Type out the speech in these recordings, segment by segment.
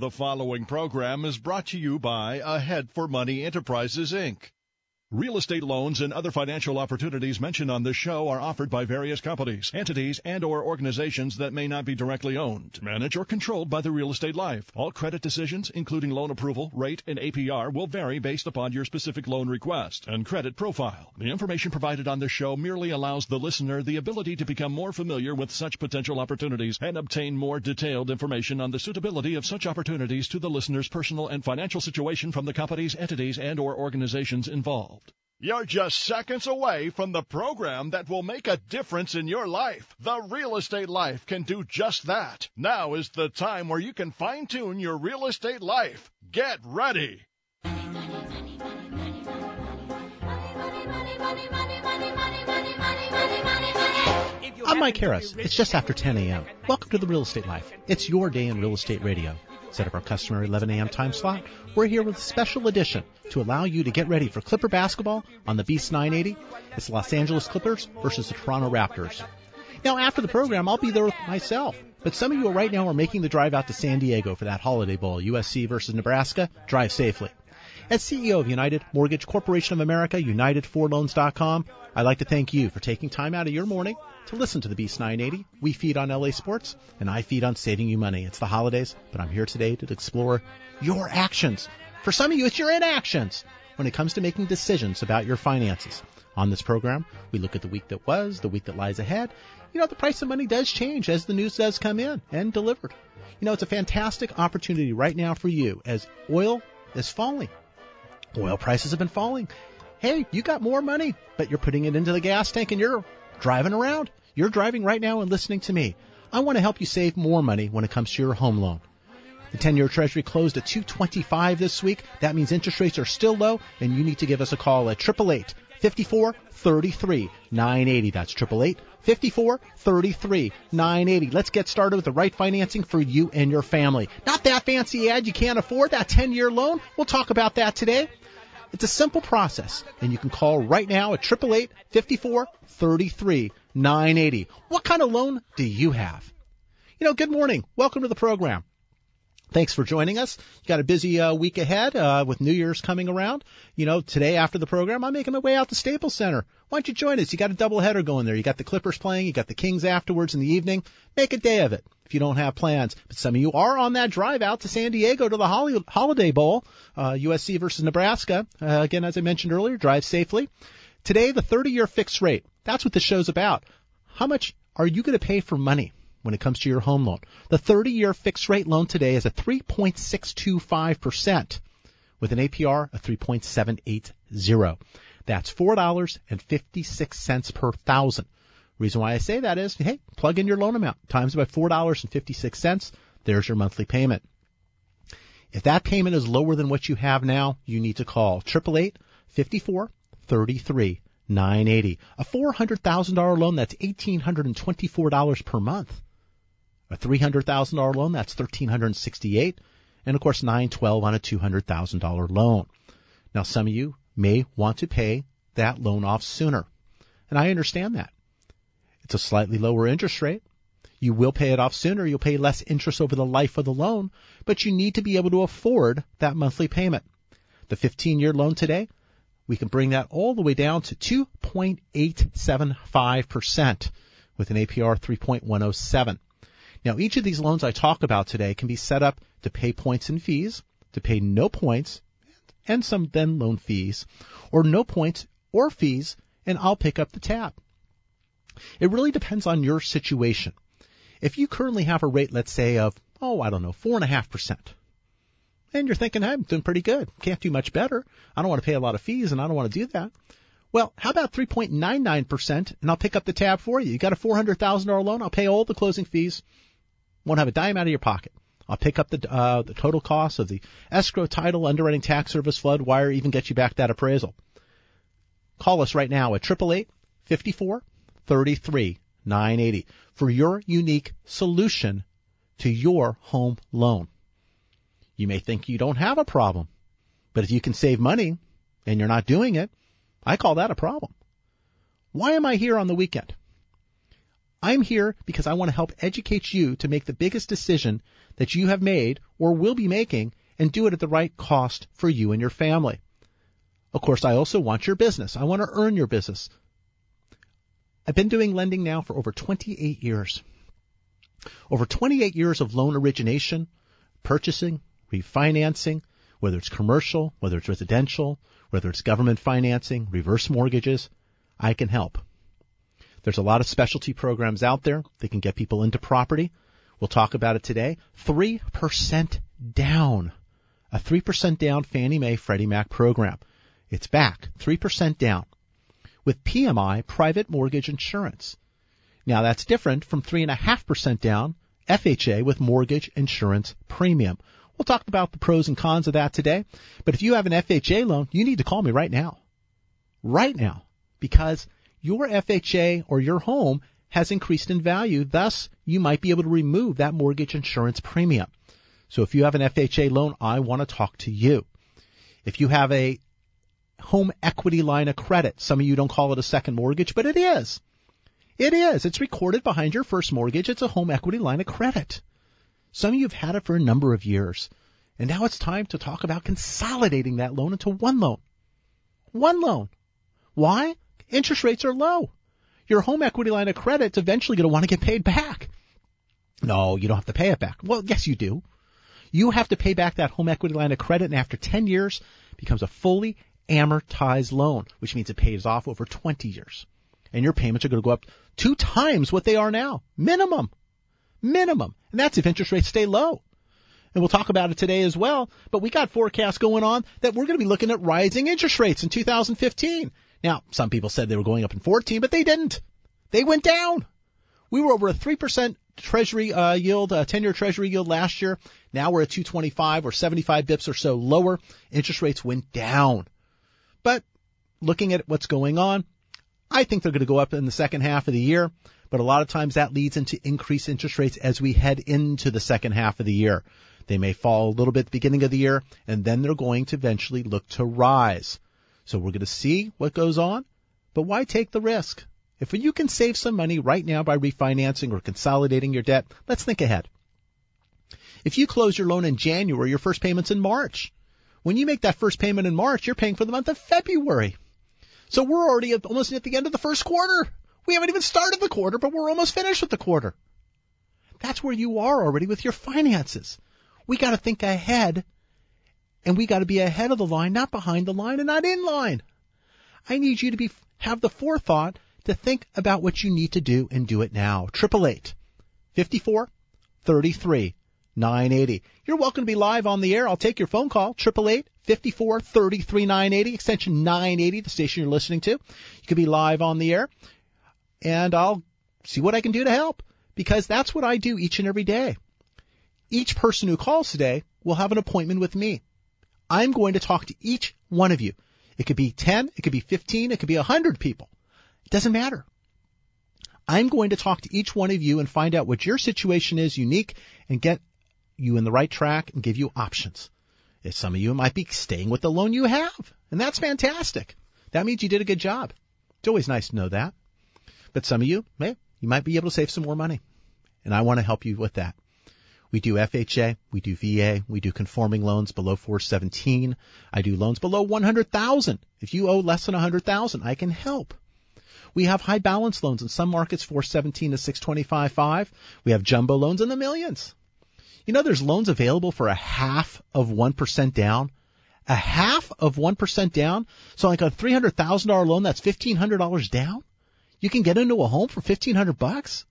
The following program is brought to you by Ahead for Money Enterprises, Inc. Real estate loans and other financial opportunities mentioned on this show are offered by various companies, entities, and or organizations that may not be directly owned, managed, or controlled by the real estate life. All credit decisions, including loan approval, rate, and APR, will vary based upon your specific loan request and credit profile. The information provided on this show merely allows the listener the ability to become more familiar with such potential opportunities and obtain more detailed information on the suitability of such opportunities to the listener's personal and financial situation from the companies, entities, and or organizations involved. You're just seconds away from the program that will make a difference in your life. The Real Estate Life can do just that. Now is the time where you can fine-tune your real estate life. Get ready. I'm Mike Harris. It's just after 10 a.m. Welcome to The Real Estate Life. It's your day in real estate radio. Set up our customary 11 a.m. time slot. We're here with a special edition to allow you to get ready for Clipper basketball on the Beast 980. It's Los Angeles Clippers versus the Toronto Raptors. Now, after the program, I'll be there with myself. But some of you right now are making the drive out to San Diego for that Holiday Bowl, USC versus Nebraska. Drive safely. As CEO of United Mortgage Corporation of America, United4Loans.com, I'd like to thank you for taking time out of your morning to listen to the Beast 980. We feed on LA sports, and I feed on saving you money. It's the holidays, but I'm here today to explore your actions. For some of you, it's your inactions when it comes to making decisions about your finances. On this program, we look at the week that was, the week that lies ahead. You know, the price of money does change as the news does come in and delivered. You know, it's a fantastic opportunity right now for you as oil is falling. Oil prices have been falling. Hey, you got more money, but you're putting it into the gas tank and you're driving around. You're driving right now and listening to me. I want to help you save more money when it comes to your home loan. The 10-year Treasury closed at 2.25 this week. That means interest rates are still low, and you need to give us a call at 888-5433-980. That's 888-5433-980. Let's get started with the right financing for you and your family. Not that fancy ad you can't afford, that 10-year loan. We'll talk about that today. It's a simple process, and you can call right now at 888-5433-980. What kind of loan do you have? You know, good morning. Welcome to the program. Thanks for joining us. You got a busy week ahead with New Year's coming around. You know, today after the program, I'm making my way out to Staples Center. Why don't you join us? You got a doubleheader going there. You got the Clippers playing. You got the Kings afterwards in the evening. Make a day of it if you don't have plans. But some of you are on that drive out to San Diego to the Holiday Bowl, USC versus Nebraska. Again, as I mentioned earlier, drive safely. Today, the 30-year fixed rate. That's what this show's about. How much are you going to pay for money when it comes to your home loan? The 30-year fixed-rate loan today is at 3.625% with an APR of 3.780. That's $4.56 per thousand. Reason why I say that is, hey, plug in your loan amount times by $4.56. There's your monthly payment. If that payment is lower than what you have now, you need to call 888-5433-980. A $400,000 loan, that's $1,824 per month. A $300,000 loan, that's $1,368, and of course $912 on a $200,000 loan. Now, some of you may want to pay that loan off sooner, and I understand that. It's a slightly lower interest rate. You will pay it off sooner. You'll pay less interest over the life of the loan, but you need to be able to afford that monthly payment. The 15-year loan today, we can bring that all the way down to 2.875% with an APR 3.107. Now, each of these loans I talk about today can be set up to pay points and fees, to pay no points and some then loan fees, or no points or fees, and I'll pick up the tab. It really depends on your situation. If you currently have a rate, let's say, of, 4.5%, and you're thinking, hey, I'm doing pretty good, can't do much better, I don't want to pay a lot of fees and I don't want to do that. Well, how about 3.99%, and I'll pick up the tab for you. You got a $400,000 loan, I'll pay all the closing fees, won't have a dime out of your pocket. I'll pick up the total cost of the escrow, title, underwriting, tax service, flood, wire, even get you back that appraisal. Call us right now at 888-5433-980 for your unique solution to your home loan. You may think you don't have a problem, but if you can save money and you're not doing it, I call that a problem. Why am I here on the weekend? I'm here because I want to help educate you to make the biggest decision that you have made or will be making and do it at the right cost for you and your family. Of course, I also want your business. I want to earn your business. I've been doing lending now for over 28 years. Over 28 years of loan origination, purchasing, refinancing, whether it's commercial, whether it's residential, whether it's government financing, reverse mortgages, I can help. There's a lot of specialty programs out there that can get people into property. We'll talk about it today. 3% down. A 3% down Fannie Mae Freddie Mac program. It's back. 3% down. With PMI, private mortgage insurance. Now that's different from 3.5% down FHA with mortgage insurance premium. We'll talk about the pros and cons of that today. But if you have an FHA loan, you need to call me right now. Right now. Because your FHA or your home has increased in value. Thus, you might be able to remove that mortgage insurance premium. So if you have an FHA loan, I want to talk to you. If you have a home equity line of credit, some of you don't call it a second mortgage, but it is. It is. It's recorded behind your first mortgage. It's a home equity line of credit. Some of you have had it for a number of years. And now it's time to talk about consolidating that loan into one loan. One loan. Why? Interest rates are low. Your home equity line of credit's eventually going to want to get paid back. No, you don't have to pay it back. Well, yes, you do. You have to pay back that home equity line of credit, and after 10 years, it becomes a fully amortized loan, which means it pays off over 20 years. And your payments are going to go up 2 times what they are now. Minimum. Minimum. And that's if interest rates stay low. And we'll talk about it today as well, but we got forecasts going on that we're going to be looking at rising interest rates in 2015. Now, some people said they were going up in 14, but they didn't. They went down. We were over a 3% treasury yield, 10-year treasury yield last year. Now we're at 2.25 or 75 bips or so lower. Interest rates went down. But looking at what's going on, I think they're going to go up in the second half of the year. But a lot of times that leads into increased interest rates as we head into the second half of the year. They may fall a little bit at the beginning of the year, and then they're going to eventually look to rise. So we're going to see what goes on, but why take the risk? If you can save some money right now by refinancing or consolidating your debt, let's think ahead. If you close your loan in January, your first payment's in March. When you make that first payment in March, you're paying for the month of February. So we're already almost at the end of the first quarter. We haven't even started the quarter, but we're almost finished with the quarter. That's where you are already with your finances. We got to think ahead. And we got to be ahead of the line, not behind the line and not in line. I need you to have the forethought to think about what you need to do and do it now. 888-54-33-980. You're welcome to be live on the air. I'll take your phone call. 888-54-33-980, extension 980, the station you're listening to. You could be live on the air, and I'll see what I can do to help, because that's what I do each and every day. Each person who calls today will have an appointment with me. I'm going to talk to each one of you. It could be 10, it could be 15, it could be 100 people. It doesn't matter. I'm going to talk to each one of you and find out what your situation is unique and get you in the right track and give you options. If some of you might be staying with the loan you have, and that's fantastic. That means you did a good job. It's always nice to know that. But some of you, you might be able to save some more money, and I want to help you with that. We do FHA, we do VA, we do conforming loans below 417. I do loans below 100,000. If you owe less than 100,000, I can help. We have high balance loans in some markets, 417 to 625.5. We have jumbo loans in the millions. You know, there's loans available for a half of 1% down. A half of 1% down. So like a $300,000 loan, that's $1,500 down. You can get into a home for $1,500.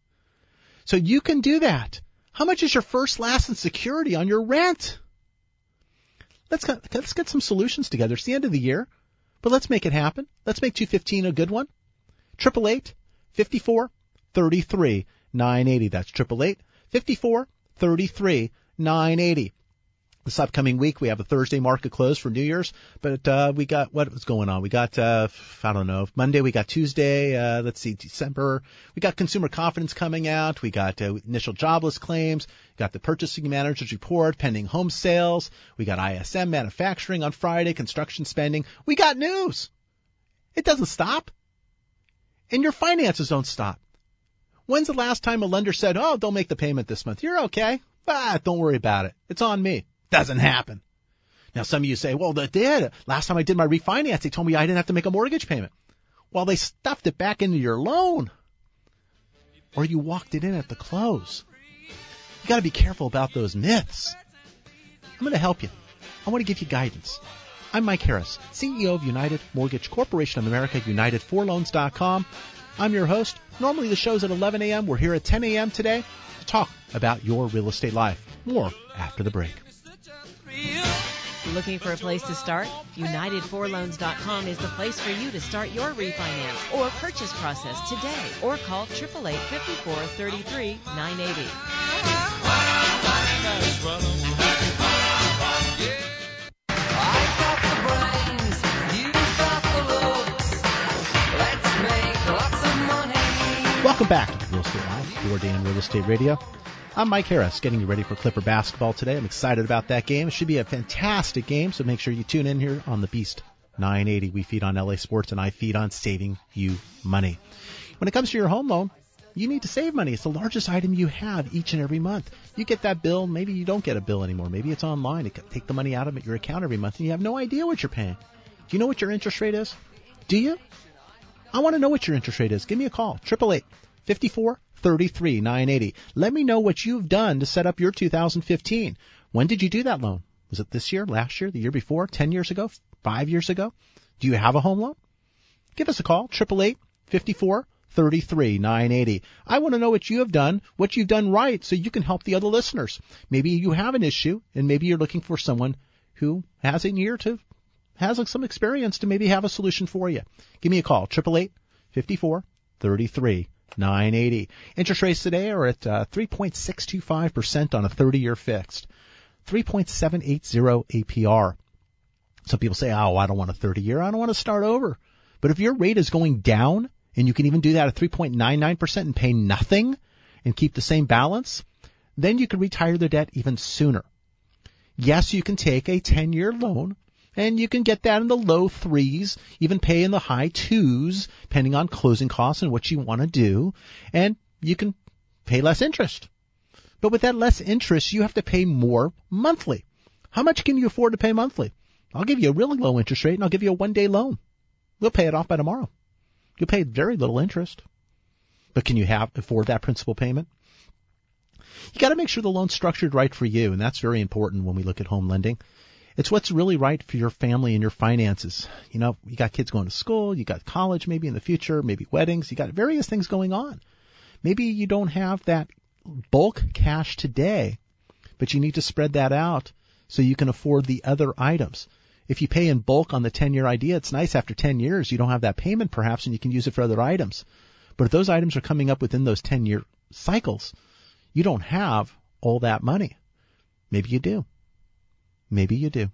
So you can do that. How much is your first, last, and security on your rent? Let's get some solutions together. It's the end of the year, but let's make it happen. Let's make 215 a good one. 888-54-33-980. That's 888-54-33-980. This upcoming week, we have a Thursday market close for New Year's, but we got what was going on. We got, I don't know, Monday, we got Tuesday, let's see, December. We got consumer confidence coming out. We got initial jobless claims. We got the purchasing manager's report, pending home sales. We got ISM manufacturing on Friday, construction spending. We got news. It doesn't stop. And your finances don't stop. When's the last time a lender said, oh, don't make the payment this month. You're okay. Don't worry about it. It's on me. Doesn't happen. Now, some of you say, well, they did. Last time I did my refinance, they told me I didn't have to make a mortgage payment. Well, they stuffed it back into your loan. Or you walked it in at the close. You got to be careful about those myths. I'm going to help you. I want to give you guidance. I'm Mike Harris, CEO of United Mortgage Corporation of America, United4Loans.com. I'm your host. Normally the show's at 11 a.m. We're here at 10 a.m. today to talk about your real estate life. More after the break. Looking for a place to start? United4Loans.com is the place for you to start your refinance or purchase process today, or call 888-543-3980. Welcome back to Real Estate Live, your day in real estate radio. I'm Mike Harris, getting you ready for Clipper basketball today. I'm excited about that game. It should be a fantastic game, so make sure you tune in here on the Beast 980. We feed on LA sports, and I feed on saving you money. When it comes to your home loan, you need to save money. It's the largest item you have each and every month. You get that bill. Maybe you don't get a bill anymore. Maybe it's online. It could take the money out of your account every month, and you have no idea what you're paying. Do you know what your interest rate is? Do you? I want to know what your interest rate is. Give me a call, 888-543-3980. Let me know what you've done to set up your 2015. When did you do that loan? Was it this year, last year, the year before, 10 years ago, 5 years ago? Do you have a home loan? Give us a call, 888-543-3980. I want to know what you have done, what you've done right, so you can help the other listeners. Maybe you have an issue, and maybe you're looking for someone who has a year to has some experience to maybe have a solution for you. Give me a call, 888-543-3980. Interest rates today are at 3.625% on a 30-year fixed, 3.780 APR. Some people say, oh, I don't want a 30-year. I don't want to start over. But if your rate is going down, and you can even do that at 3.99% and pay nothing and keep the same balance, then you can retire the debt even sooner. Yes, you can take a 10-year loan, and you can get that in the low threes, even pay in the high twos, depending on closing costs and what you want to do. And you can pay less interest. But with that less interest, you have to pay more monthly. How much can you afford to pay monthly? I'll give you a really low interest rate, and I'll give you a one-day loan. We'll pay it off by tomorrow. You'll pay very little interest. But can you afford that principal payment? You got to make sure the loan's structured right for you, and that's very important when we look at home lending. It's what's really right for your family and your finances. You know, you got kids going to school, you got college maybe in the future, maybe weddings, you got various things going on. Maybe you don't have that bulk cash today, but you need to spread that out so you can afford the other items. If you pay in bulk on the 10-year idea, it's nice after 10 years, you don't have that payment perhaps, and you can use it for other items. But if those items are coming up within those 10-year cycles, you don't have all that money. Maybe you do. Maybe you do.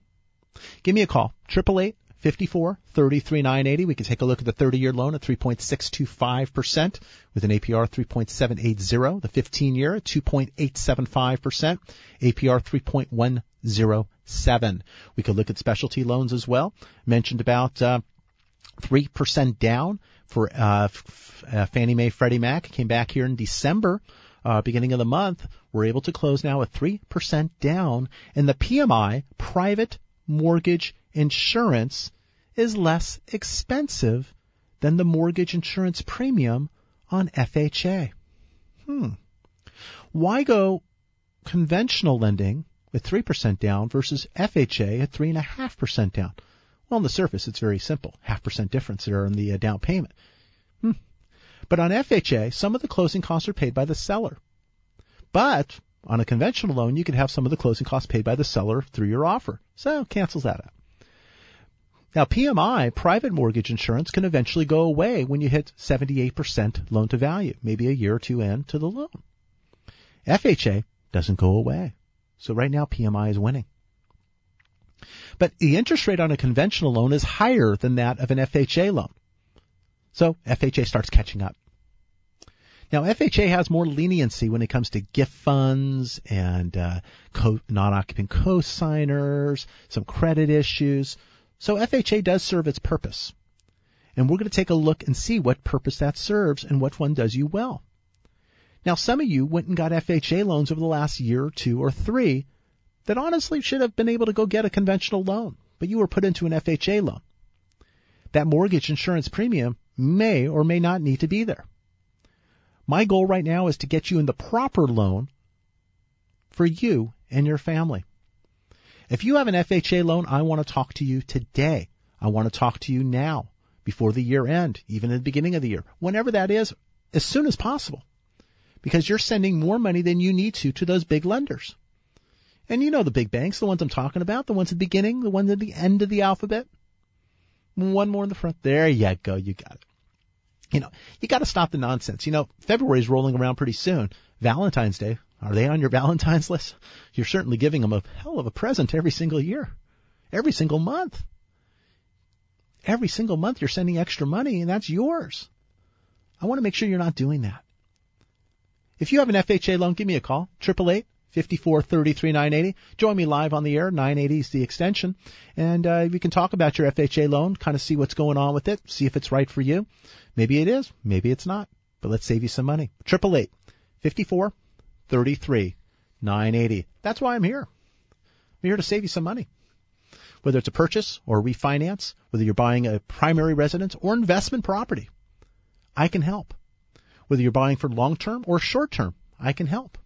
Give me a call, 888-543-3980. We can take a look at the 30-year loan at 3.625% with an APR of 3.780, the 15-year at 2.875%, APR 3.107. We could look at specialty loans as well. Mentioned about 3% down for Fannie Mae, Freddie Mac. Came back here in December. Beginning of the month, we're able to close now at 3% down, and the PMI, private mortgage insurance, is less expensive than the mortgage insurance premium on FHA. Why go conventional lending with 3% down versus FHA at 3.5% down? Well, on the surface, it's very simple. 0.5% difference there in the down payment. But on FHA, some of the closing costs are paid by the seller. But on a conventional loan, you can have some of the closing costs paid by the seller through your offer. So it cancels that out. Now, PMI, private mortgage insurance, can eventually go away when you hit 78% loan to value, maybe a year or two into the loan. FHA doesn't go away. So right now, PMI is winning. But the interest rate on a conventional loan is higher than that of an FHA loan. So FHA starts catching up. Now, FHA has more leniency when it comes to gift funds and non-occupant co-signers, some credit issues. So FHA does serve its purpose. And we're going to take a look and see what purpose that serves and what one does you well. Now, some of you went and got FHA loans over the last year or two or three that honestly should have been able to go get a conventional loan, but you were put into an FHA loan. That mortgage insurance premium may or may not need to be there. My goal right now is to get you in the proper loan for you and your family. If you have an FHA loan, I want to talk to you today. I want to talk to you now, before the year end, even at the beginning of the year, whenever that is, as soon as possible, because you're sending more money than you need to those big lenders. And you know the big banks, the ones I'm talking about, the ones at the beginning, the ones at the end of the alphabet. One more in the front. There you go. You got it. You know, you got to stop the nonsense. You know, February is rolling around pretty soon. Valentine's Day. Are they on your Valentine's list? You're certainly giving them a hell of a present every single year, every single month. Every single month you're sending extra money, and that's yours. I want to make sure you're not doing that. If you have an FHA loan, give me a call, 888-543-3980. Join me live on the air, 980 is the extension. And we can talk about your FHA loan, kind of see what's going on with it, see if it's right for you. Maybe it is, maybe it's not, but let's save you some money. 888-543-3980. That's why I'm here. I'm here to save you some money. Whether it's a purchase or refinance, whether you're buying a primary residence or investment property, I can help. Whether you're buying for long-term or short-term, I can help.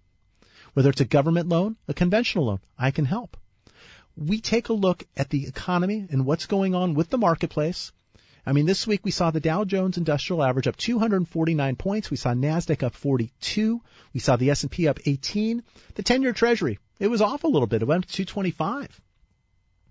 Whether it's a government loan, a conventional loan, I can help. We take a look at the economy and what's going on with the marketplace. I mean, this week we saw the Dow Jones Industrial Average up 249 points. We saw NASDAQ up 42. We saw the S&P up 18. The 10-year Treasury, it was off a little bit. It went up to 225.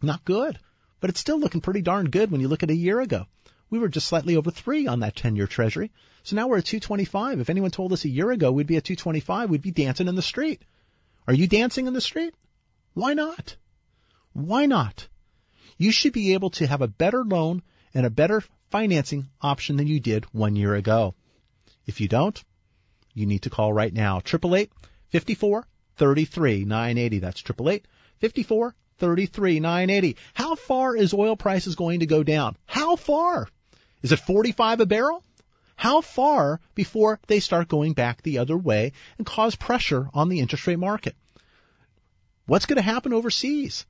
Not good, but it's still looking pretty darn good when you look at a year ago. We were just slightly over 3 on that 10-year Treasury. So now we're at 225. If anyone told us a year ago we'd be at 225, we'd be dancing in the street. Are you dancing in the street? Why not? Why not? You should be able to have a better loan and a better financing option than you did 1 year ago. If you don't, you need to call right now. 888-543-3980. That's 888-543-3980. How far is oil prices going to go down? How far? Is it 45 a barrel? How far before they start going back the other way and cause pressure on the interest rate market? What's going to happen overseas?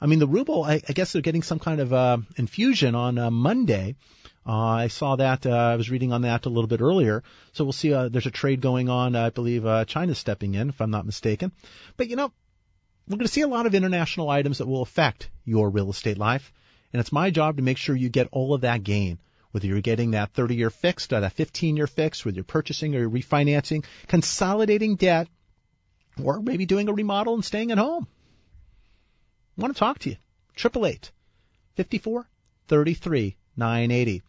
I mean, the ruble, I guess they're getting some kind of infusion on Monday. I saw that. I was reading on that a little bit earlier. So we'll see. There's a trade going on. I believe China's stepping in, if I'm not mistaken. But, you know, we're going to see a lot of international items that will affect your real estate life, and it's my job to make sure you get all of that gain, whether you're getting that 30-year fixed or that 15-year fixed, whether you're purchasing or refinancing, consolidating debt, or maybe doing a remodel and staying at home. I want to talk to you. 888-543-3980.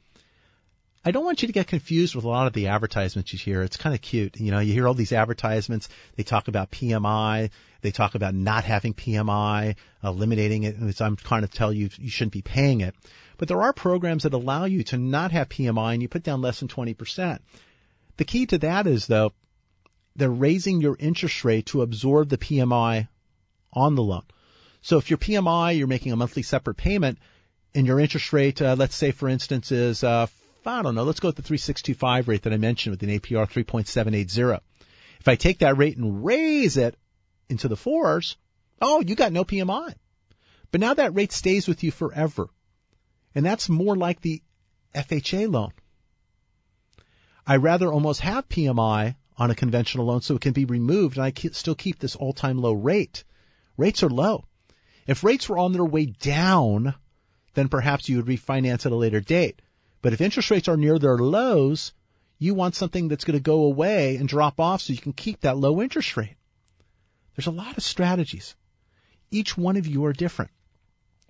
I don't want you to get confused with a lot of the advertisements you hear. It's kind of cute. You know, you hear all these advertisements. They talk about PMI. They talk about not having PMI, eliminating it. And I'm trying to tell you, you shouldn't be paying it. But there are programs that allow you to not have PMI and you put down less than 20%. The key to that is, though, they're raising your interest rate to absorb the PMI on the loan. So if your PMI, you're making a monthly separate payment and your interest rate, let's say, for instance, is I don't know, let's go with the 3.625 rate that I mentioned with an APR 3.780. If I take that rate and raise it into the fours, oh, you got no PMI. But now that rate stays with you forever. And that's more like the FHA loan. I rather almost have PMI on a conventional loan so it can be removed and I still keep this all-time low rate. Rates are low. If rates were on their way down, then perhaps you would refinance at a later date. But if interest rates are near their lows, you want something that's going to go away and drop off so you can keep that low interest rate. There's a lot of strategies. Each one of you are different.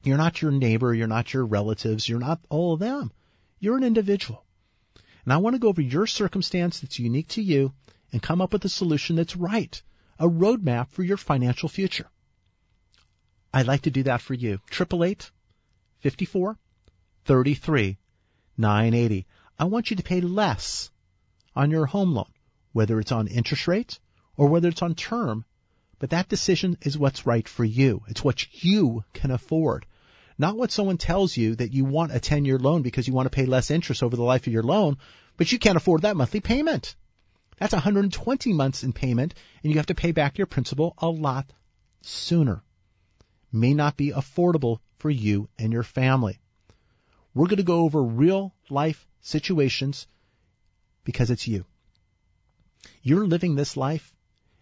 You're not your neighbor. You're not your relatives. You're not all of them. You're an individual. And I want to go over your circumstance that's unique to you and come up with a solution that's right, a roadmap for your financial future. I'd like to do that for you. 888-543-3980. I want you to pay less on your home loan, whether it's on interest rate or whether it's on term, but that decision is what's right for you. It's what you can afford, not what someone tells you that you want a 10-year loan because you want to pay less interest over the life of your loan, but you can't afford that monthly payment. That's 120 months in payment, and you have to pay back your principal a lot sooner. May not be affordable for you and your family. We're going to go over real life situations because it's you. You're living this life,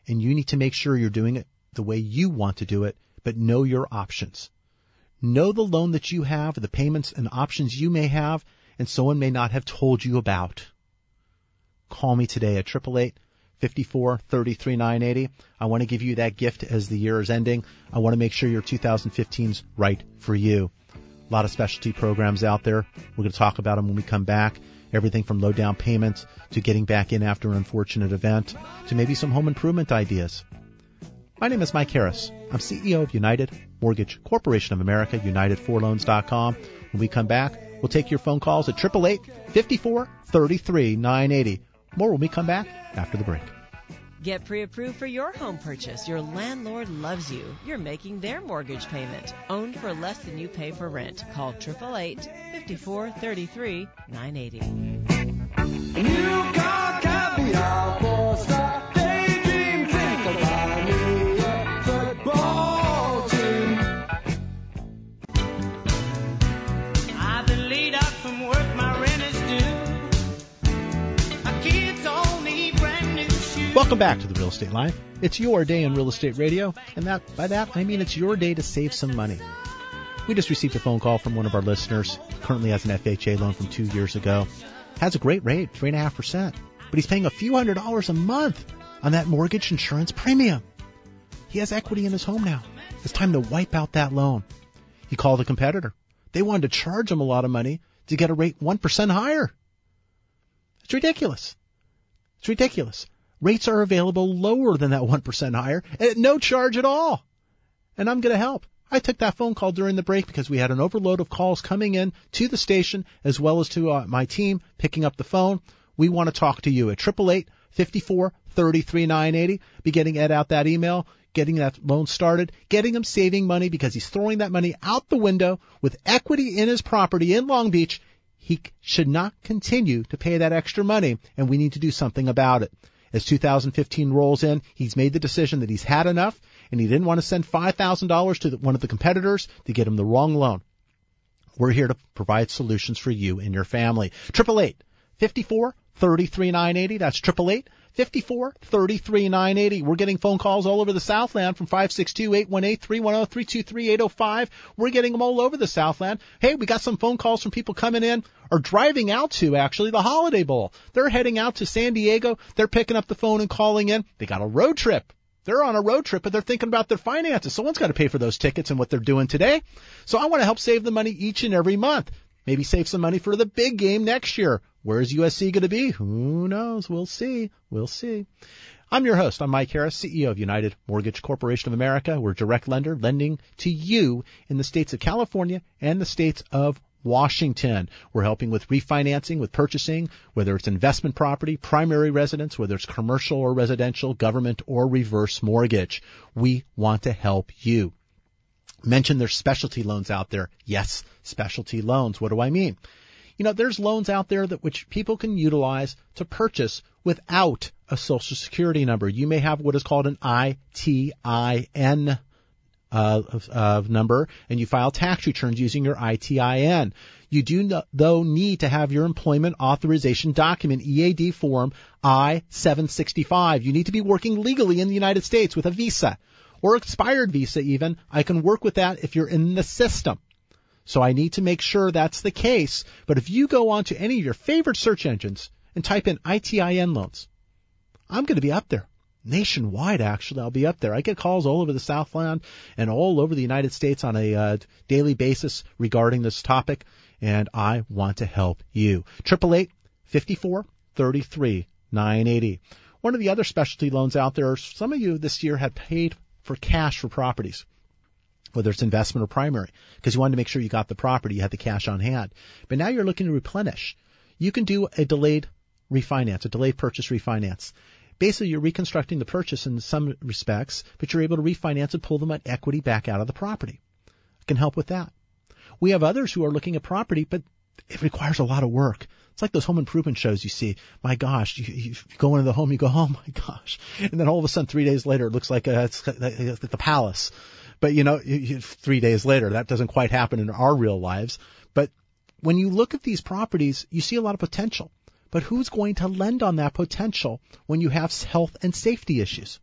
and you need to make sure you're doing it the way you want to do it, but know your options. Know the loan that you have, the payments and options you may have, and someone may not have told you about. Call me today at 888-5433-980. I want to give you that gift as the year is ending. I want to make sure your 2015's right for you. A lot of specialty programs out there. We're going to talk about them when we come back. Everything from low down payments to getting back in after an unfortunate event to maybe some home improvement ideas. My name is Mike Harris. I'm CEO of United Mortgage Corporation of America, United4Loans.com. When we come back, we'll take your phone calls at 888-5433-980. More when we come back after the break. Get pre-approved for your home purchase. Your landlord loves you. You're making their mortgage payment. Owned for less than you pay for rent. Call 888-5433-980. New car caviar, four-star daydream, think about New York football team. I've been laid out from work, my rent is due. My kids all need brand new shoes. Welcome back to the Real Estate Live. It's your day in real estate radio, and by that I mean it's your day to save some money. We just received a phone call from one of our listeners, currently has an FHA loan from 2 years ago, has a great rate, 3.5%, but he's paying a few $100s a month on that mortgage insurance premium. He has equity in his home now. It's time to wipe out that loan. He called a competitor. They wanted to charge him a lot of money to get a rate 1% higher. It's ridiculous. It's ridiculous. Rates are available lower than that 1% higher at no charge at all. And I'm going to help. I took that phone call during the break because we had an overload of calls coming in to the station as well as to my team picking up the phone. We want to talk to you at 888-5433-980. Be getting Ed out that email, getting that loan started, getting him saving money because he's throwing that money out the window with equity in his property in Long Beach. He should not continue to pay that extra money, and we need to do something about it. As 2015 rolls in, he's made the decision that he's had enough, and he didn't want to send $5,000 to one of the competitors to get him the wrong loan. We're here to provide solutions for you and your family. 888-5433-980. That's 888-5433-980. We're getting phone calls all over the Southland from 562-818-310-323-805. We're getting them all over the Southland. Hey, we got some phone calls from people coming in or driving out to, actually, the Holiday Bowl. They're heading out to San Diego. They're picking up the phone and calling in. They got a road trip. They're on a road trip, but they're thinking about their finances. Someone's got to pay for those tickets and what they're doing today. So I want to help save the money each and every month. Maybe save some money for the big game next year. Where's USC going to be? Who knows? We'll see. We'll see. I'm your host. I'm Mike Harris, CEO of United Mortgage Corporation of America. We're a direct lender lending to you in the states of California and the states of Washington. We're helping with refinancing, with purchasing, whether it's investment property, primary residence, whether it's commercial or residential, government or reverse mortgage. We want to help you. Mention there's specialty loans out there. Yes, specialty loans. What do I mean? You know, there's loans out there that which people can utilize to purchase without a Social Security number. You may have what is called an ITIN number, and you file tax returns using your ITIN. You do, though, need to have your employment authorization document, EAD form I-765. You need to be working legally in the United States with a visa or expired visa even. I can work with that if you're in the system. So I need to make sure that's the case. But if you go on to any of your favorite search engines and type in ITIN loans, I'm going to be up there. Nationwide, actually, I'll be up there. I get calls all over the Southland and all over the United States on a daily basis regarding this topic, and I want to help you. 888-5433-980. One of the other specialty loans out there, some of you this year had paid for cash for properties, whether it's investment or primary, because you wanted to make sure you got the property, you had the cash on hand. But now you're looking to replenish. You can do a delayed refinance, a delayed purchase refinance. Basically, you're reconstructing the purchase in some respects, but you're able to refinance and pull the equity back out of the property. I can help with that. We have others who are looking at property, but it requires a lot of work. It's like those home improvement shows you see. My gosh, you go into the home, you go, oh my gosh. And then all of a sudden 3 days later, it looks like it's the palace. But, you know, 3 days later, that doesn't quite happen in our real lives. But when you look at these properties, you see a lot of potential. But who's going to lend on that potential when you have health and safety issues?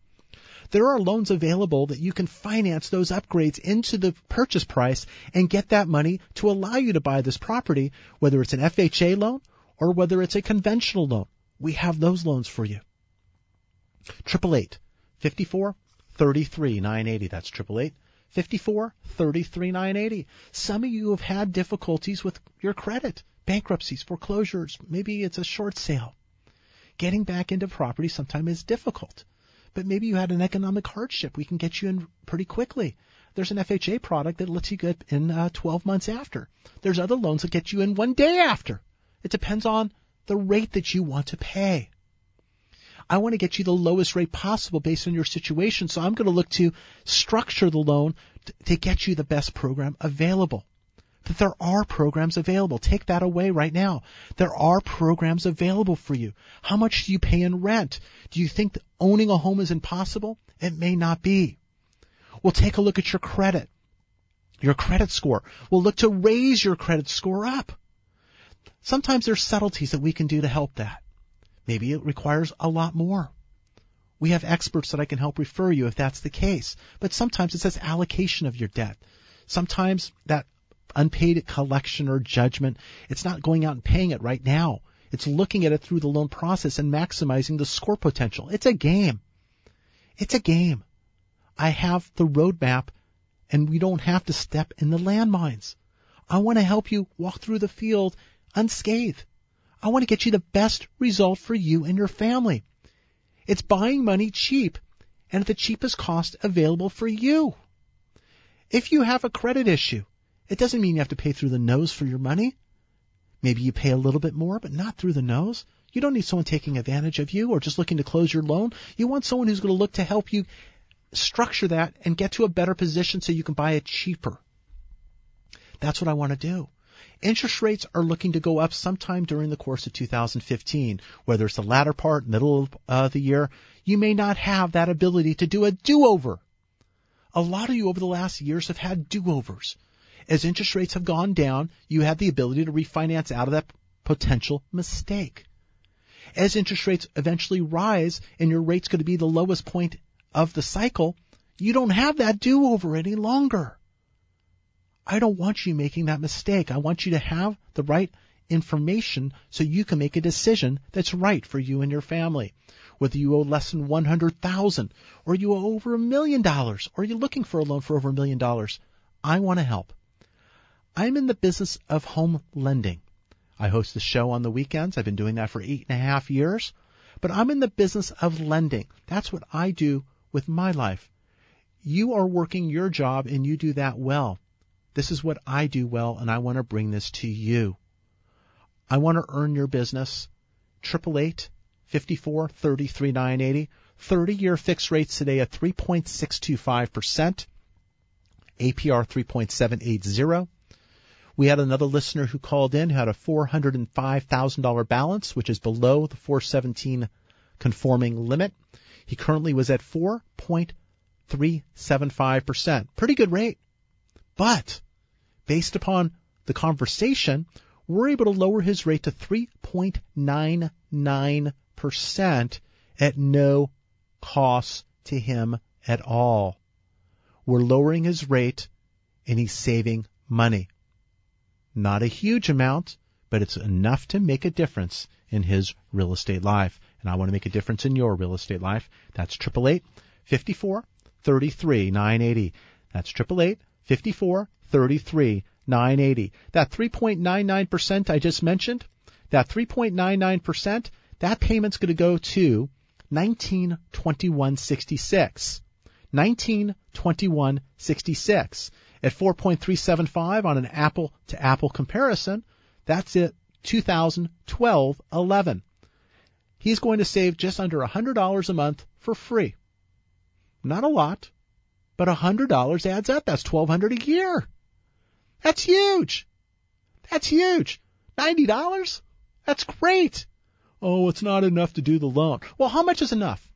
There are loans available that you can finance those upgrades into the purchase price and get that money to allow you to buy this property, whether it's an FHA loan or whether it's a conventional loan. We have those loans for you. 888-54-33-980. That's 888-54-33-980. Some of you have had difficulties with your credit, bankruptcies, foreclosures. Maybe it's a short sale. Getting back into property sometimes is difficult. But maybe you had an economic hardship. We can get you in pretty quickly. There's an FHA product that lets you get in 12 months after. There's other loans that get you in 1 day after. It depends on the rate that you want to pay. I want to get you the lowest rate possible based on your situation, so I'm going to look to structure the loan to get you the best program available. But there are programs available. Take that away right now. There are programs available for you. How much do you pay in rent? Do you think that owning a home is impossible? It may not be. We'll take a look at your credit score. We'll look to raise your credit score up. Sometimes there's subtleties that we can do to help that. Maybe it requires a lot more. We have experts that I can help refer you if that's the case. But sometimes it says allocation of your debt. Sometimes that unpaid collection or judgment, it's not going out and paying it right now. It's looking at it through the loan process and maximizing the score potential. It's a game. It's a game. I have the roadmap, and we don't have to step in the landmines. I want to help you walk through the field unscathed. I want to get you the best result for you and your family. It's buying money cheap and at the cheapest cost available for you. If you have a credit issue, it doesn't mean you have to pay through the nose for your money. Maybe you pay a little bit more, but not through the nose. You don't need someone taking advantage of you or just looking to close your loan. You want someone who's going to look to help you structure that and get to a better position so you can buy it cheaper. That's what I want to do. Interest rates are looking to go up sometime during the course of 2015. Whether it's the latter part, middle of the year, you may not have that ability to do a do-over. A lot of you over the last years have had do-overs. As interest rates have gone down, you have the ability to refinance out of that potential mistake. As interest rates eventually rise and your rate's going to be the lowest point of the cycle, you don't have that do-over any longer. I don't want you making that mistake. I want you to have the right information so you can make a decision that's right for you and your family. Whether you owe less than $100,000 or you owe over $1 million or you're looking for a loan for over $1 million, I want to help. I'm in the business of home lending. I host the show on the weekends. I've been doing that for 8.5 years. But I'm in the business of lending. That's what I do with my life. You are working your job and you do that well. This is what I do well, and I want to bring this to you. I want to earn your business. 888-54-33-980. 30-year fixed rates today at 3.625%. APR 3.780. We had another listener who called in who had a $405,000 balance, which is below the 417 conforming limit. He currently was at 4.375%. Pretty good rate. But based upon the conversation, we're able to lower his rate to 3.99% at no cost to him at all. We're lowering his rate and he's saving money. Not a huge amount, but it's enough to make a difference in his real estate life. And I want to make a difference in your real estate life. That's 888-54-33-980. That's 888-54-33-980. That 3.99% I just mentioned, that 3.99%, that payment's going to go to $1921.66. $1921.66. At 4.375 on an apple-to-apple comparison, that's it, 2012-11. He's going to save just under $100 a month for free. Not a lot, but $100 adds up. That's $1,200 a year. That's huge. That's huge. $90? That's great. Oh, it's not enough to do the loan. Well, how much is enough?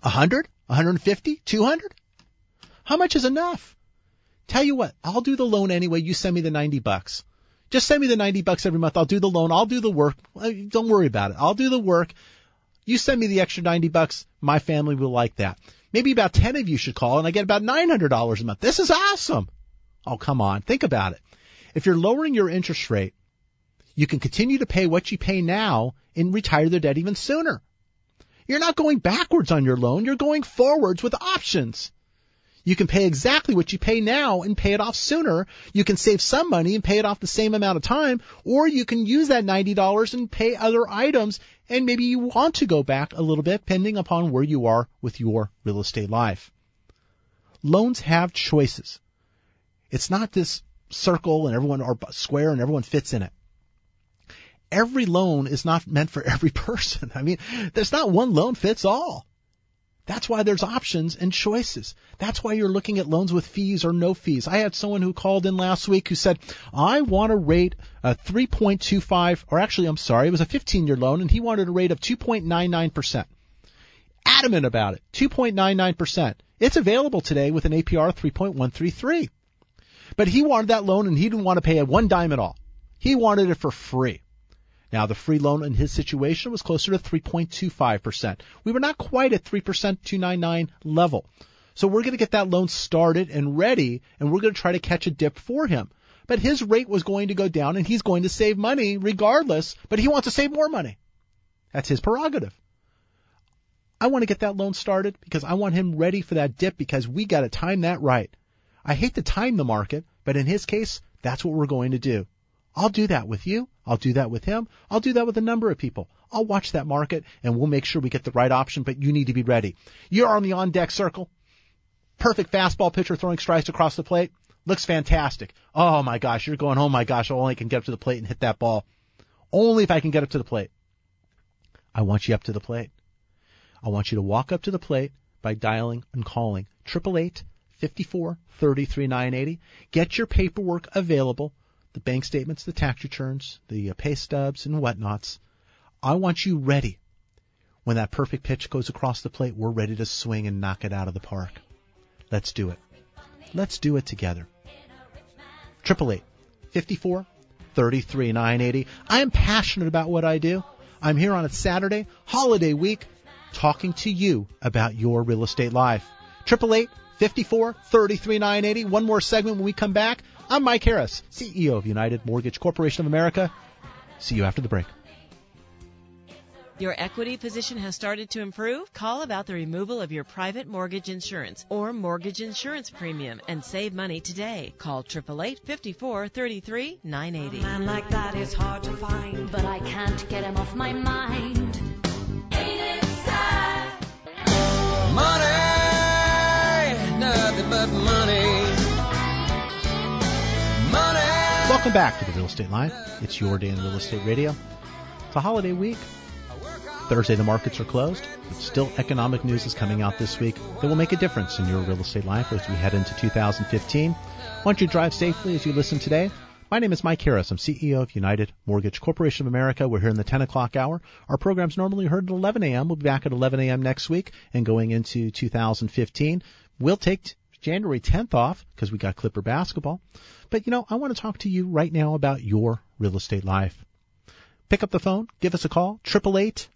100? 150? 200? How much is enough? Tell you what, I'll do the loan anyway. You send me the $90. Just send me the $90 every month. I'll do the loan. I'll do the work. Don't worry about it. I'll do the work. You send me the extra $90. My family will like that. Maybe about 10 of you should call, and I get about $900 a month. This is awesome. Oh, come on. Think about it. If you're lowering your interest rate, you can continue to pay what you pay now and retire the debt even sooner. You're not going backwards on your loan. You're going forwards with options. You can pay exactly what you pay now and pay it off sooner. You can save some money and pay it off the same amount of time, or you can use that $90 and pay other items, and maybe you want to go back a little bit, depending upon where you are with your real estate life. Loans have choices. It's not this circle and everyone or square and everyone fits in it. Every loan is not meant for every person. I mean, there's not one loan fits all. That's why there's options and choices. That's why you're looking at loans with fees or no fees. I had someone who called in last week who said, I want a rate of 3.25, or actually, I'm sorry, it was a 15-year loan, and he wanted a rate of 2.99%. Adamant about it, 2.99%. It's available today with an APR of 3.133. But he wanted that loan, and he didn't want to pay one dime at all. He wanted it for free. Now, the free loan in his situation was closer to 3.25%. We were not quite at 3% 299 level. So we're going to get that loan started and ready, and we're going to try to catch a dip for him. But his rate was going to go down, and he's going to save money regardless, but he wants to save more money. That's his prerogative. I want to get that loan started because I want him ready for that dip because we got to time that right. I hate to time the market, but in his case, that's what we're going to do. I'll do that with you. I'll do that with him. I'll do that with a number of people. I'll watch that market, and we'll make sure we get the right option, but you need to be ready. You're on the on-deck circle. Perfect fastball pitcher throwing strikes across the plate. Looks fantastic. Oh, my gosh, you're going, oh, my gosh, I only can get up to the plate and hit that ball. Only if I can get up to the plate. I want you up to the plate. I want you to walk up to the plate by dialing and calling 888-5430-3980. Get your paperwork available. The bank statements, the tax returns, the pay stubs and whatnots. I want you ready. When that perfect pitch goes across the plate, we're ready to swing and knock it out of the park. Let's do it. Let's do it together. 888-5433-980. I am passionate about what I do. I'm here on a Saturday, holiday week, talking to you about your real estate life. 888-5433-980. One more segment when we come back. I'm Mike Harris, CEO of United Mortgage Corporation of America. See you after the break. Your equity position has started to improve? Call about the removal of your private mortgage insurance or mortgage insurance premium and save money today. Call 888-5433-980. A man like that is hard to find, but I can't get him off my mind. Ain't it sad? Money, nothing but money. Welcome back to the Real Estate Line. It's your day in real estate radio. It's a holiday week. Thursday the markets are closed, but still economic news is coming out this week that will make a difference in your real estate life as we head into 2015. Why don't you drive safely as you listen today? My name is Mike Harris. I'm CEO of United Mortgage Corporation of America. We're here in the 10 o'clock hour. Our program's normally heard at 11 a.m. We'll be back at 11 a.m. next week and going into 2015. We'll take January 10th off because we got Clipper basketball. But, I want to talk to you right now about your real estate life. Pick up the phone. Give us a call. 888-5433-980.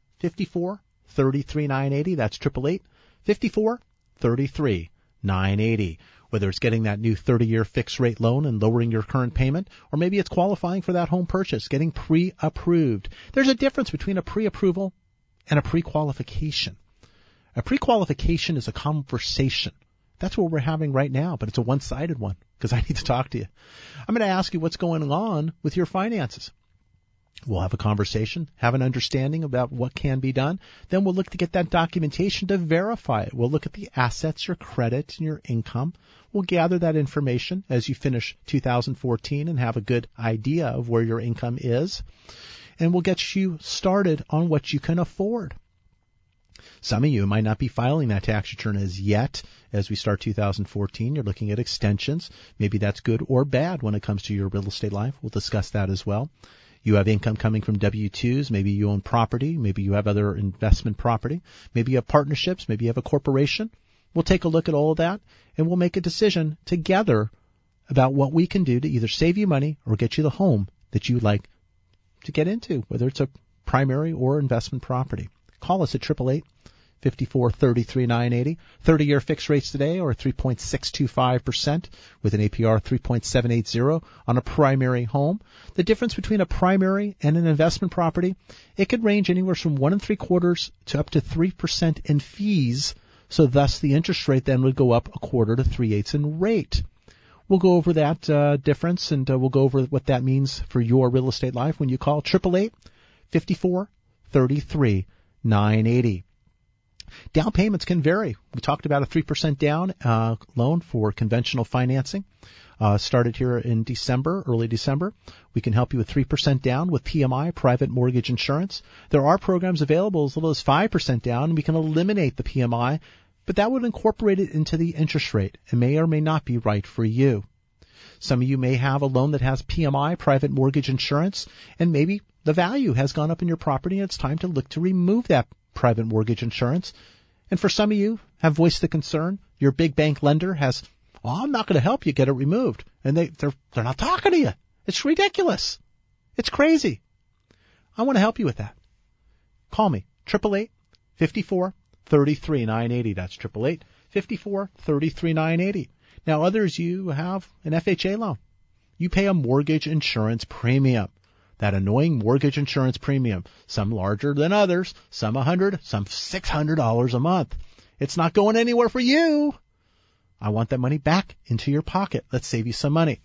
That's 888-5433-980. Whether it's getting that new 30-year fixed rate loan and lowering your current payment, or maybe it's qualifying for that home purchase, getting pre-approved. There's a difference between a pre-approval and a pre-qualification. A pre-qualification is a conversation. That's what we're having right now, but it's a one-sided one because I need to talk to you. I'm going to ask you what's going on with your finances. We'll have a conversation, have an understanding about what can be done. Then we'll look to get that documentation to verify it. We'll look at the assets, your credit, and your income. We'll gather that information as you finish 2014 and have a good idea of where your income is. And we'll get you started on what you can afford. Some of you might not be filing that tax return as yet. As we start 2014, you're looking at extensions. Maybe that's good or bad when it comes to your real estate life. We'll discuss that as well. You have income coming from W-2s. Maybe you own property. Maybe you have other investment property. Maybe you have partnerships. Maybe you have a corporation. We'll take a look at all of that, and we'll make a decision together about what we can do to either save you money or get you the home that you like to get into, whether it's a primary or investment property. Call us at 888-5433-980. 30-year fixed rates today are 3.625% with an APR 3.780 on a primary home. The difference between a primary and an investment property, it could range anywhere from 1 3/4 to up to 3% in fees. So thus the interest rate then would go up 1/4 to 3/8 in rate. We'll go over that difference, and we'll go over what that means for your real estate life when you call 888-5433-980. Down payments can vary. We talked about a 3% down loan for conventional financing. Started here in December, early December. We can help you with 3% down with PMI, private mortgage insurance. There are programs available as little as 5% down, and we can eliminate the PMI, but that would incorporate it into the interest rate. It may or may not be right for you. Some of you may have a loan that has PMI, private mortgage insurance, and maybe the value has gone up in your property and it's time to look to remove that private mortgage insurance. And for some of you have voiced the concern, your big bank lender has, well, I'm not going to help you get it removed. And they're not talking to you. It's ridiculous. It's crazy. I want to help you with that. Call me, 888-5433-980. That's 888-5433-980. Now others, you have an FHA loan. You pay a mortgage insurance premium. That annoying mortgage insurance premium, some larger than others, some $100, some $600 a month. It's not going anywhere for you. I want that money back into your pocket. Let's save you some money.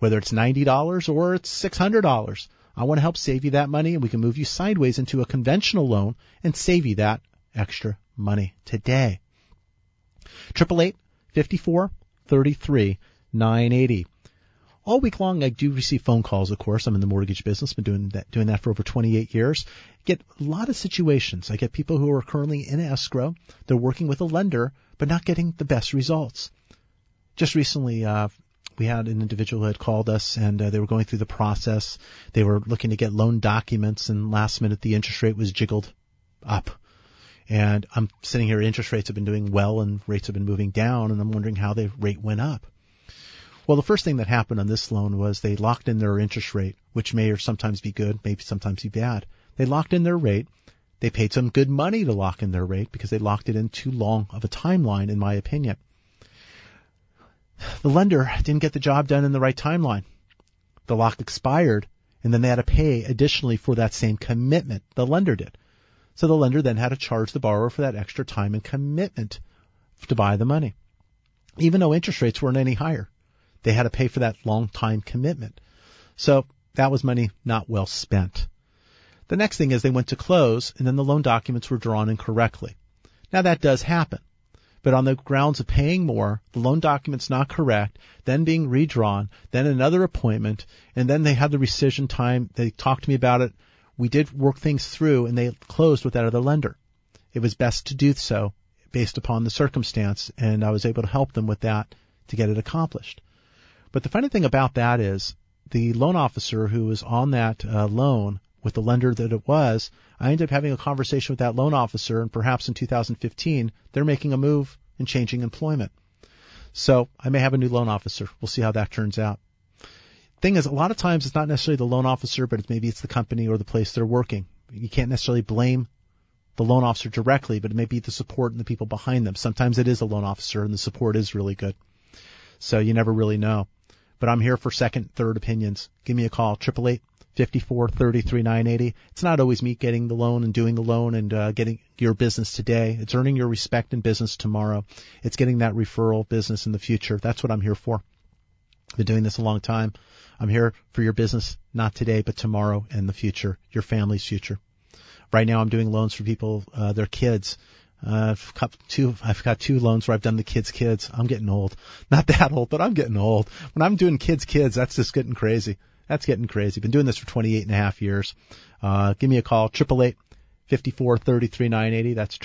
Whether it's $90 or it's $600, I want to help save you that money, and we can move you sideways into a conventional loan and save you that extra money today. 888-5433-980. All week long, I do receive phone calls, of course. I'm in the mortgage business, been doing that for over 28 years. Get a lot of situations. I get people who are currently in escrow. They're working with a lender, but not getting the best results. Just recently, we had an individual who had called us, and they were going through the process. They were looking to get loan documents, and last minute, the interest rate was jiggled up. And I'm sitting here, interest rates have been doing well, and rates have been moving down, and I'm wondering how the rate went up. Well, the first thing that happened on this loan was they locked in their interest rate, which may or sometimes be good, maybe sometimes be bad. They locked in their rate. They paid some good money to lock in their rate because they locked it in too long of a timeline, in my opinion. The lender didn't get the job done in the right timeline. The lock expired, and then they had to pay additionally for that same commitment. The lender did. So the lender then had to charge the borrower for that extra time and commitment to buy the money, even though interest rates weren't any higher. They had to pay for that long-time commitment. So that was money not well spent. The next thing is they went to close, and then the loan documents were drawn incorrectly. Now, that does happen. But on the grounds of paying more, the loan document's not correct, then being redrawn, then another appointment, and then they had the rescission time. They talked to me about it. We did work things through, and they closed with that other lender. It was best to do so based upon the circumstance, and I was able to help them with that to get it accomplished. But the funny thing about that is the loan officer who was on that loan with the lender that it was, I ended up having a conversation with that loan officer, and perhaps in 2015, they're making a move and changing employment. So I may have a new loan officer. We'll see how that turns out. Thing is, a lot of times it's not necessarily the loan officer, but maybe it's the company or the place they're working. You can't necessarily blame the loan officer directly, but it may be the support and the people behind them. Sometimes it is a loan officer and the support is really good. So you never really know. But I'm here for second, third opinions. Give me a call, 888-5433-980. It's not always me getting the loan and doing the loan and getting your business today. It's earning your respect in business tomorrow. It's getting that referral business in the future. That's what I'm here for. I've been doing this a long time. I'm here for your business, not today, but tomorrow and the future, your family's future. Right now I'm doing loans for people, their kids. I've got two loans where I've done the kids. I'm getting old. Not that old, but I'm getting old. When I'm doing kids, that's just getting crazy. That's getting crazy. Been doing this for 28 and a half years. Give me a call, 888-5433-980. That's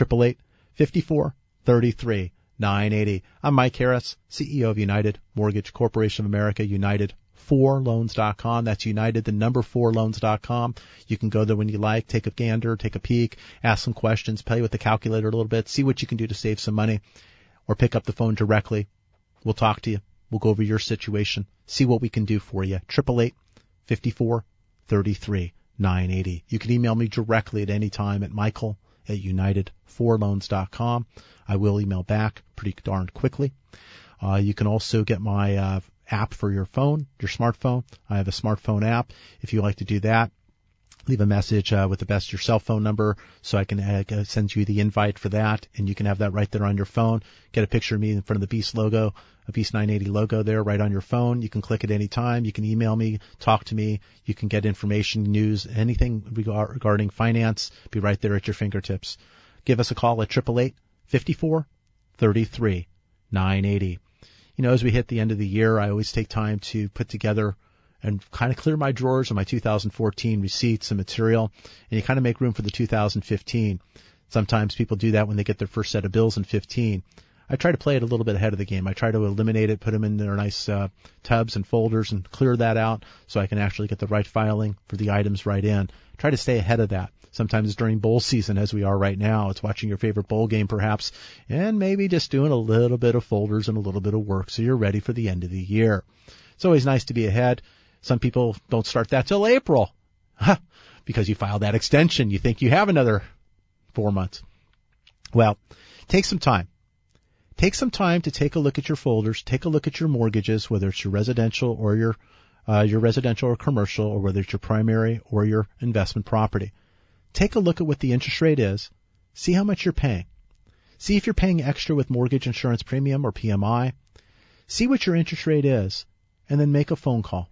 888-5433-980. 980. I'm Mike Harris, CEO of United Mortgage Corporation of America, United4Loans.com. That's United, the number 4Loans.com. You can go there when you like, take a gander, take a peek, ask some questions, play with the calculator a little bit, see what you can do to save some money, or pick up the phone directly. We'll talk to you. We'll go over your situation, see what we can do for you. 888-5433-980. You can email me directly at any time at michael@united4loans.com. I will email back pretty darn quickly. You can also get my app for your phone, your smartphone. I have a smartphone app. If you like to do that, leave a message with the best your cell phone number so I can send you the invite for that, and you can have that right there on your phone. Get a picture of me in front of the Beast logo, a Beast 980 logo there right on your phone. You can click at any time. You can email me, talk to me. You can get information, news, anything regarding finance. Be right there at your fingertips. Give us a call at 888-5433-980. You know, as we hit the end of the year, I always take time to put together and kind of clear my drawers of my 2014 receipts and material, and you kind of make room for the 2015. Sometimes people do that when they get their first set of bills in 15. I try to play it a little bit ahead of the game. I try to eliminate it, put them in their nice tubs and folders and clear that out so I can actually get the right filing for the items right in. Try to stay ahead of that. Sometimes during bowl season, as we are right now, it's watching your favorite bowl game perhaps, and maybe just doing a little bit of folders and a little bit of work so you're ready for the end of the year. It's always nice to be ahead. Some people don't start that till April because you filed that extension. You think you have another 4 months. Well, take some time. Take some time to take a look at your folders, take a look at your mortgages, whether it's your residential or your residential or commercial, or whether it's your primary or your investment property. Take a look at what the interest rate is. See how much you're paying. See if you're paying extra with mortgage insurance premium or PMI. See what your interest rate is, and then make a phone call.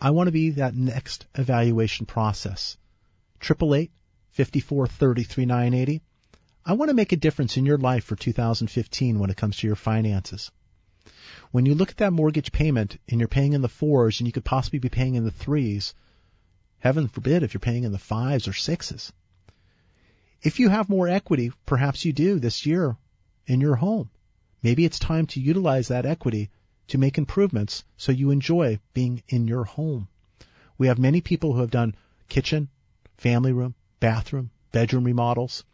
I want to be that next evaluation process. 888-5433-980. I want to make a difference in your life for 2015 when it comes to your finances. When you look at that mortgage payment and you're paying in the fours and you could possibly be paying in the threes, heaven forbid if you're paying in the fives or sixes. If you have more equity, perhaps you do this year in your home. Maybe it's time to utilize that equity to make improvements so you enjoy being in your home. We have many people who have done kitchen, family room, bathroom, bedroom remodels.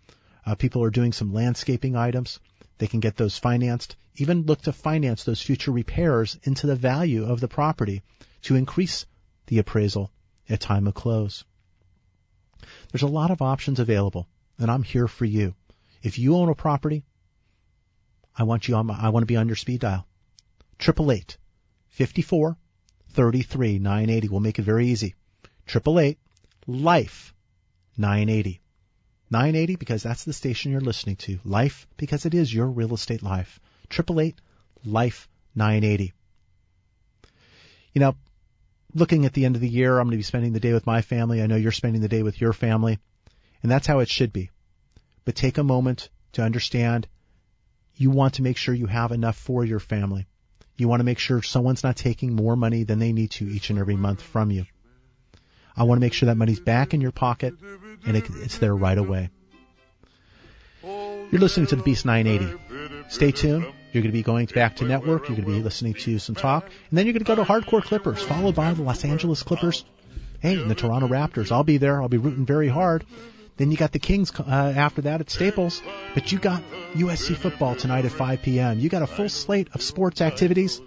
People are doing some landscaping items. They can get those financed, even look to finance those future repairs into the value of the property to increase the appraisal at time of close. There's a lot of options available, and I'm here for you. If you own a property, I want to be on your speed dial. 888-5433-980. We'll make it very easy. 888-LIFE-980. 980 because that's the station you're listening to. Life because it is your real estate life. 888-LIFE-980. You know, looking at the end of the year, I'm going to be spending the day with my family. I know you're spending the day with your family, and that's how it should be. But take a moment to understand you want to make sure you have enough for your family. You want to make sure someone's not taking more money than they need to each and every month from you. I want to make sure that money's back in your pocket and it's there right away. You're listening to the Beast 980. Stay tuned. You're going to be going back to network. You're going to be listening to some talk. And then you're going to go to Hardcore Clippers, followed by the Los Angeles Clippers. Hey, and the Toronto Raptors. I'll be there. I'll be rooting very hard. Then you got the Kings after that at Staples. But you got USC football tonight at 5 p.m. You got a full slate of sports activities.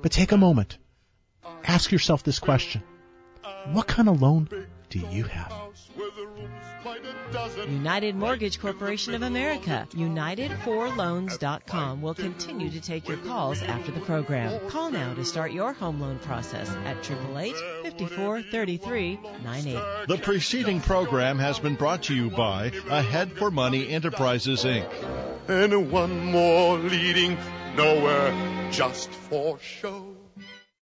But take a moment. Ask yourself this question. What kind of loan do you have? United Mortgage Corporation of America, United4Loans.com will continue to take your calls after the program. Call now to start your home loan process at 888-5433-980. The preceding program has been brought to you by Ahead for Money Enterprises, Inc. And one more leading nowhere just for show.